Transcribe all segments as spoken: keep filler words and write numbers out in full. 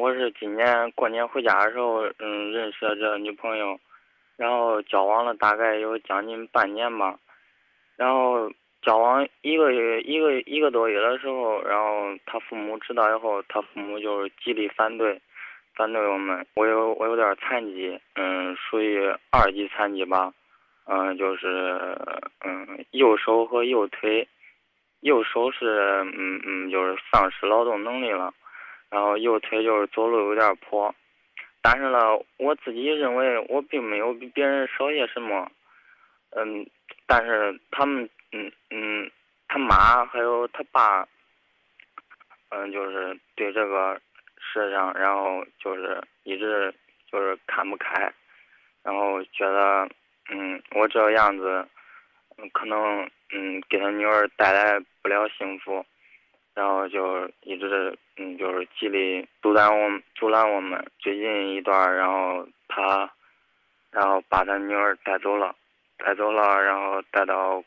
我是今年过年回家的时候，嗯，认识了这女朋友，然后交往了大概有将近半年吧，然后交往一个月一个一个多月的时候，然后他父母知道以后，他父母就极力反对，反对我们。我有我有点残疾，嗯，属于二级残疾吧，嗯，就是嗯右手和右腿，右手是嗯嗯就是丧失劳动能力了，然后右腿就是走路有点跛，但是呢，我自己认为我并没有比别人少些什么，嗯，但是他们。嗯嗯，他妈还有他爸，嗯，就是对这个事上，然后就是一直就是看不开，然后觉得嗯，我这样子，嗯，可能嗯给他女儿带来不了幸福，然后就一直嗯就是极力阻拦我们，阻拦我们。最近一段，然后他，然后把他女儿带走了，带走了，然后带到。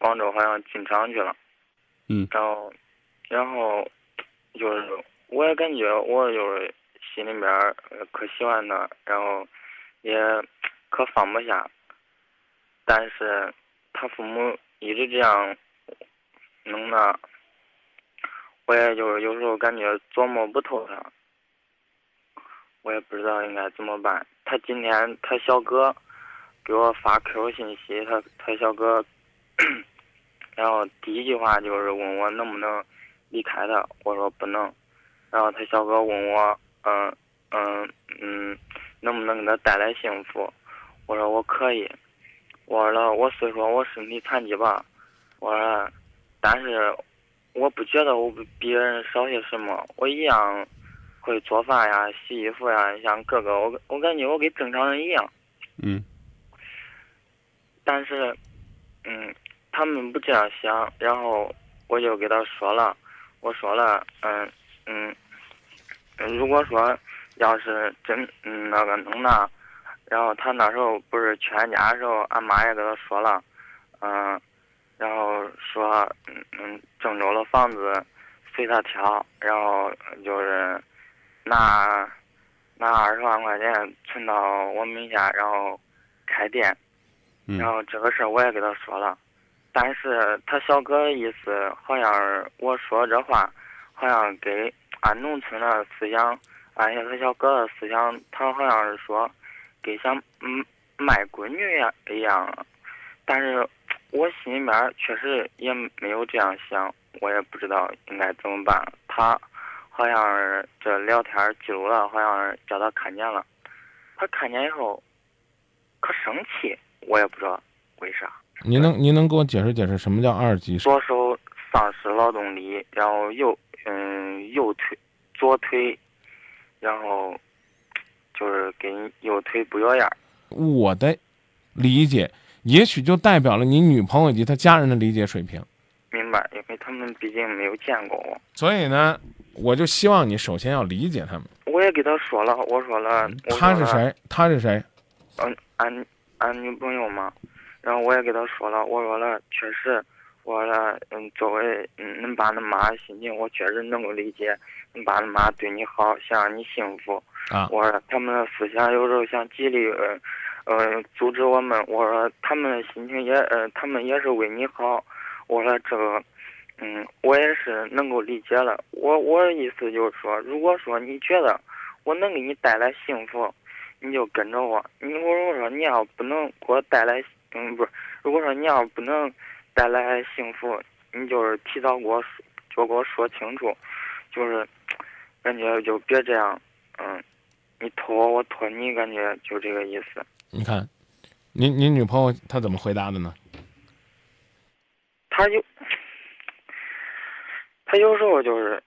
广州好像进厂去了，嗯，然后，然后就是我也感觉我就是心里边可喜欢他，然后也可放不下，但是他父母一直这样弄呢，我也就是有时候感觉琢磨不透他，我也不知道应该怎么办。他今天他小哥给我发 Q 信息，他他小哥。然后第一句话就是问我能不能离开他，我说不能。然后他小哥问我，嗯嗯嗯，能不能给他带来幸福？我说我可以。我说我虽说我身体残疾吧，我说，但是我不觉得我比别人少些什么，我一样会做饭呀、洗衣服呀，像各个我我感觉我跟正常人一样。嗯。但是，嗯。他们不这样想，然后我就给他说了，我说了，嗯嗯，如果说要是真嗯那个能呢，然后他那时候不是全家的时候，俺妈也给他说了，嗯，然后说嗯嗯郑州的房子随他挑，然后就是拿拿二十万块钱存到我名下，然后开店，然后这个事儿我也给他说了。但是他小哥意思好像我说这话，好像给俺农村的思想，俺他小哥的思想，他好像是说给像嗯卖闺女呀一样。但是我心里面确实也没有这样想，我也不知道应该怎么办。他好像是这聊天记录了，好像是叫他看见了，他看见以后可生气，我也不知道为啥。您能您能给我解释解释什么叫二级？左手丧失劳动力，然后右嗯右腿左腿，然后就是给右腿不要眼。我的理解，也许就代表了你女朋友以及她家人的理解水平。明白，因为他们毕竟没有见过我。所以呢，我就希望你首先要理解他们。我也给他说了，我说了。他是谁？他是谁？嗯，俺俺女朋友嘛。然后我也给他说了，我说了，确实，我说了，嗯，作为嗯，恁爸恁妈心情，我确实能够理解，恁爸恁妈对你好，想让你幸福。啊，我说他们的思想有时候想激励，呃，呃，阻止我们。我说他们的心情也，呃，他们也是为你好。我说这个，嗯，我也是能够理解了。我我的意思就是说，如果说你觉得我能给你带来幸福，你就跟着我。你我如果说你要不能给我带来。嗯，不是。如果说你要不能带来幸福，你就是提早给我说，就给我说清楚，就是感觉就别这样，嗯，你拖我，我拖你，感觉就这个意思。你看，您您女朋友她怎么回答的呢？她就，她有时候就是。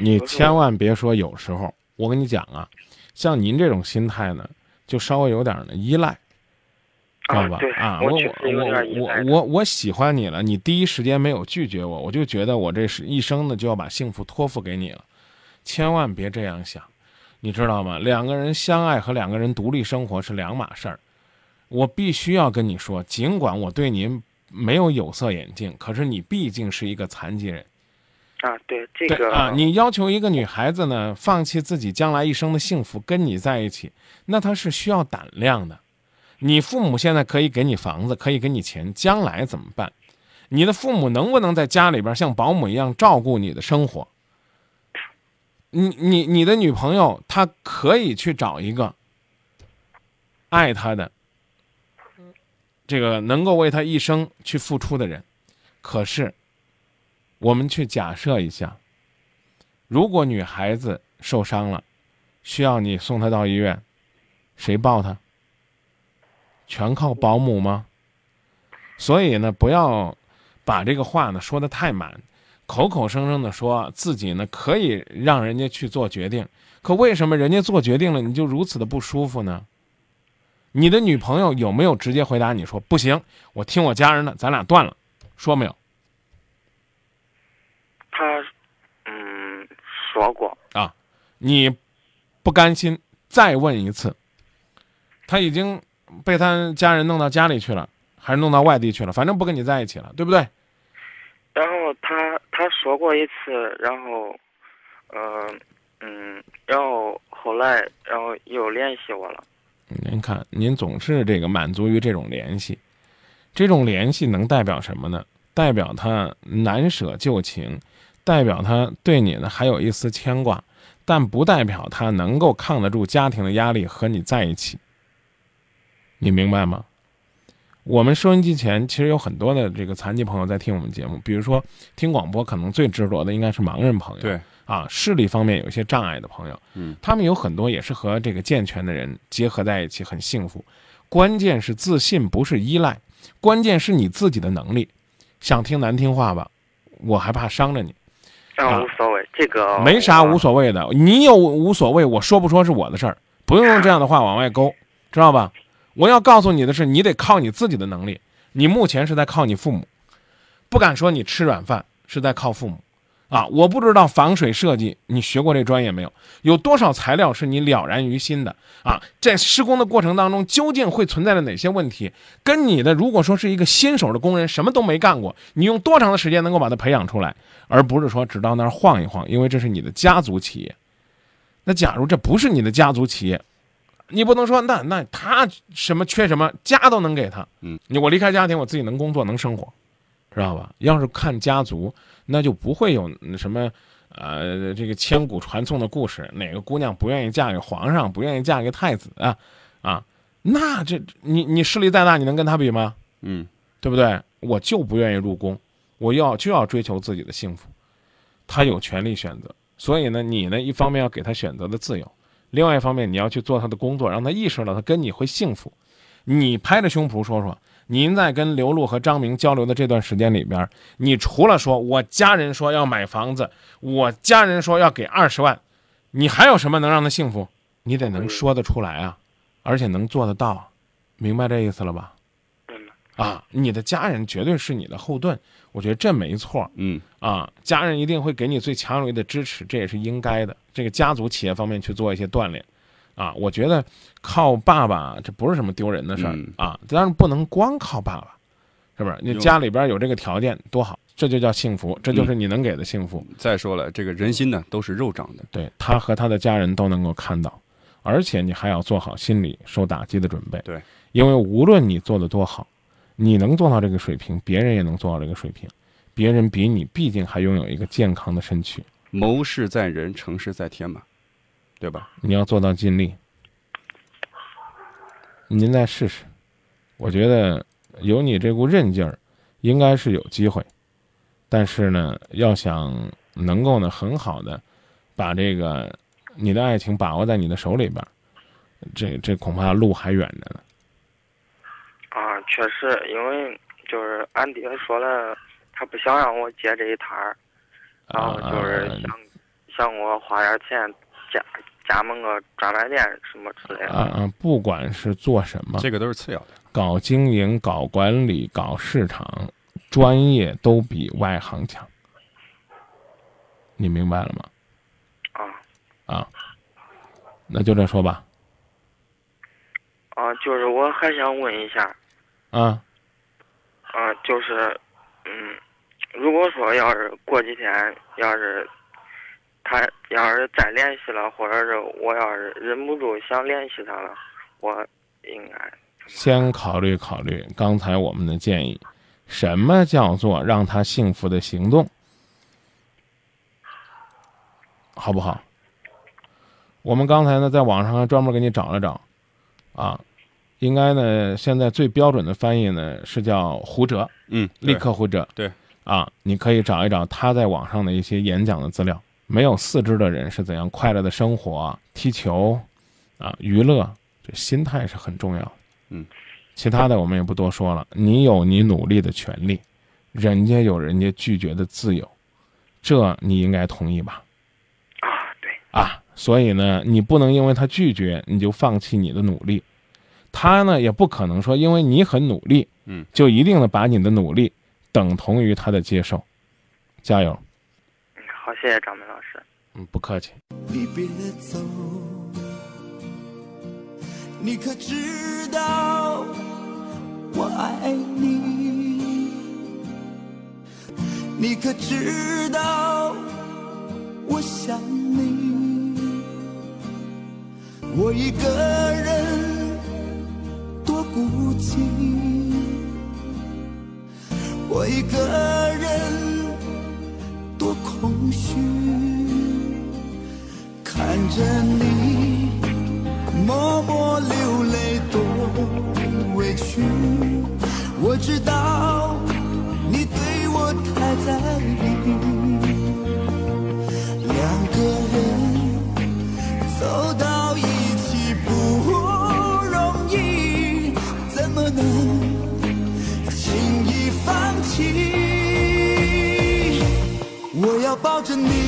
你千万别说有时候，我跟你讲啊，像您这种心态呢，就稍微有点呢依赖。知道吧？啊，我我我我我喜欢你了，你第一时间没有拒绝我，我就觉得我这是一生呢就要把幸福托付给你了，千万别这样想，你知道吗？两个人相爱和两个人独立生活是两码事儿。我必须要跟你说，尽管我对您没有有色眼镜，可是你毕竟是一个残疾人，啊，对这个对啊，你要求一个女孩子呢，放弃自己将来一生的幸福跟你在一起，那她是需要胆量的。你父母现在可以给你房子，可以给你钱，将来怎么办？你的父母能不能在家里边像保姆一样照顾你的生活？你你你的女朋友，她可以去找一个爱她的，这个能够为她一生去付出的人，可是。我们去假设一下，如果女孩子受伤了，需要你送她到医院，谁抱她？全靠保姆吗？所以呢，不要把这个话呢说得太满，口口声声的说自己呢可以让人家去做决定，可为什么人家做决定了你就如此的不舒服呢？你的女朋友有没有直接回答你说不行，我听我家人的，咱俩断了？说没有？他嗯说过啊，你不甘心，再问一次。他已经被他家人弄到家里去了，还是弄到外地去了，反正不跟你在一起了，对不对？然后他他说过一次，然后呃嗯，然后后来然后又联系我了。您看，您总是这个满足于这种联系，这种联系能代表什么呢？代表他难舍旧情，代表他对你呢还有一丝牵挂，但不代表他能够抗得住家庭的压力和你在一起。你明白吗？我们收音机前其实有很多的这个残疾朋友在听我们节目，比如说听广播可能最执着的应该是盲人朋友，对啊，视力方面有一些障碍的朋友，嗯，他们有很多也是和这个健全的人结合在一起，很幸福。关键是自信，不是依赖，关键是你自己的能力。想听难听话吧，我还怕伤着你。啊，无所谓，这个没啥无所谓的。你有无所谓，我说不说是我的事儿，不用用这样的话往外勾，知道吧？我要告诉你的是，你得靠你自己的能力。你目前是在靠你父母，不敢说你吃软饭，是在靠父母。啊，我不知道防水设计，你学过这专业没有？有多少材料是你了然于心的啊？在施工的过程当中，究竟会存在着哪些问题？跟你的如果说是一个新手的工人，什么都没干过，你用多长的时间能够把它培养出来？而不是说只到那儿晃一晃，因为这是你的家族企业。那假如这不是你的家族企业，你不能说那那他什么缺什么，家都能给他。嗯，我离开家庭，我自己能工作能生活。知道吧？要是看家族，那就不会有什么，呃，这个千古传颂的故事，哪个姑娘不愿意嫁给皇上，不愿意嫁给太子啊？啊，那这你你势力再大，你能跟他比吗？嗯，对不对？我就不愿意入宫，我要就要追求自己的幸福。他有权利选择，所以呢，你呢，一方面要给他选择的自由，另外一方面你要去做他的工作，让他意识到他跟你会幸福。你拍着胸脯说说。您在跟刘璐和张明交流的这段时间里边，你除了说我家人说要买房子，我家人说要给二十万，你还有什么能让他幸福？你得能说得出来啊，而且能做得到，明白这意思了吧？啊，你的家人绝对是你的后盾，我觉得这没错。嗯，啊，家人一定会给你最强有力的支持，这也是应该的。这个家族企业方面去做一些锻炼。啊，我觉得靠爸爸这不是什么丢人的事儿、嗯、啊，当然不能光靠爸爸，是不是？你家里边有这个条件多好，这就叫幸福，这就是你能给的幸福。嗯、再说了，这个人心呢都是肉长的，对他和他的家人都能够看到，而且你还要做好心理受打击的准备。对，因为无论你做的多好，你能做到这个水平，别人也能做到这个水平，别人比你毕竟还拥有一个健康的身躯。谋事在人，成事在天嘛。对吧？你要做到尽力。您再试试，我觉得有你这股韧劲儿，应该是有机会。但是呢，要想能够呢很好的把这个你的爱情把握在你的手里边，这这恐怕路还远着呢。啊，确实，因为就是俺爹说了，他不想让我接这一摊儿，然后就是想、啊、想我花点钱。加加盟个专卖店什么之类的啊啊！不管是做什么，这个都是次要的。搞经营、搞管理、搞市场，专业都比外行强。你明白了吗？啊啊，那就这说吧。啊，就是我还想问一下。啊。啊，就是，嗯，如果说要是过几天，要是他要是再联系了，或者是我要是忍不住想联系他了，我应该先考虑考虑刚才我们的建议。什么叫做让他幸福的行动？好不好？我们刚才呢，在网上还专门给你找了找，啊，应该呢，现在最标准的翻译呢是叫胡哲，嗯，立刻胡哲，对，啊，你可以找一找他在网上的一些演讲的资料。没有四肢的人是怎样快乐的生活？踢球，啊，娱乐，这心态是很重要的。嗯，其他的我们也不多说了。你有你努力的权利，人家有人家拒绝的自由，这你应该同意吧？啊，对啊。所以呢，你不能因为他拒绝你就放弃你的努力，他呢也不可能说因为你很努力，嗯，就一定的把你的努力等同于他的接受。加油！嗯，好，谢谢掌门老师。嗯，不客气。你别走，你可知道我爱你？你可知道我想你？我一个人多孤寂，我一个人多空虚，看着你默默流泪多委屈，我知道你对我太在意，两个人走到抱着你。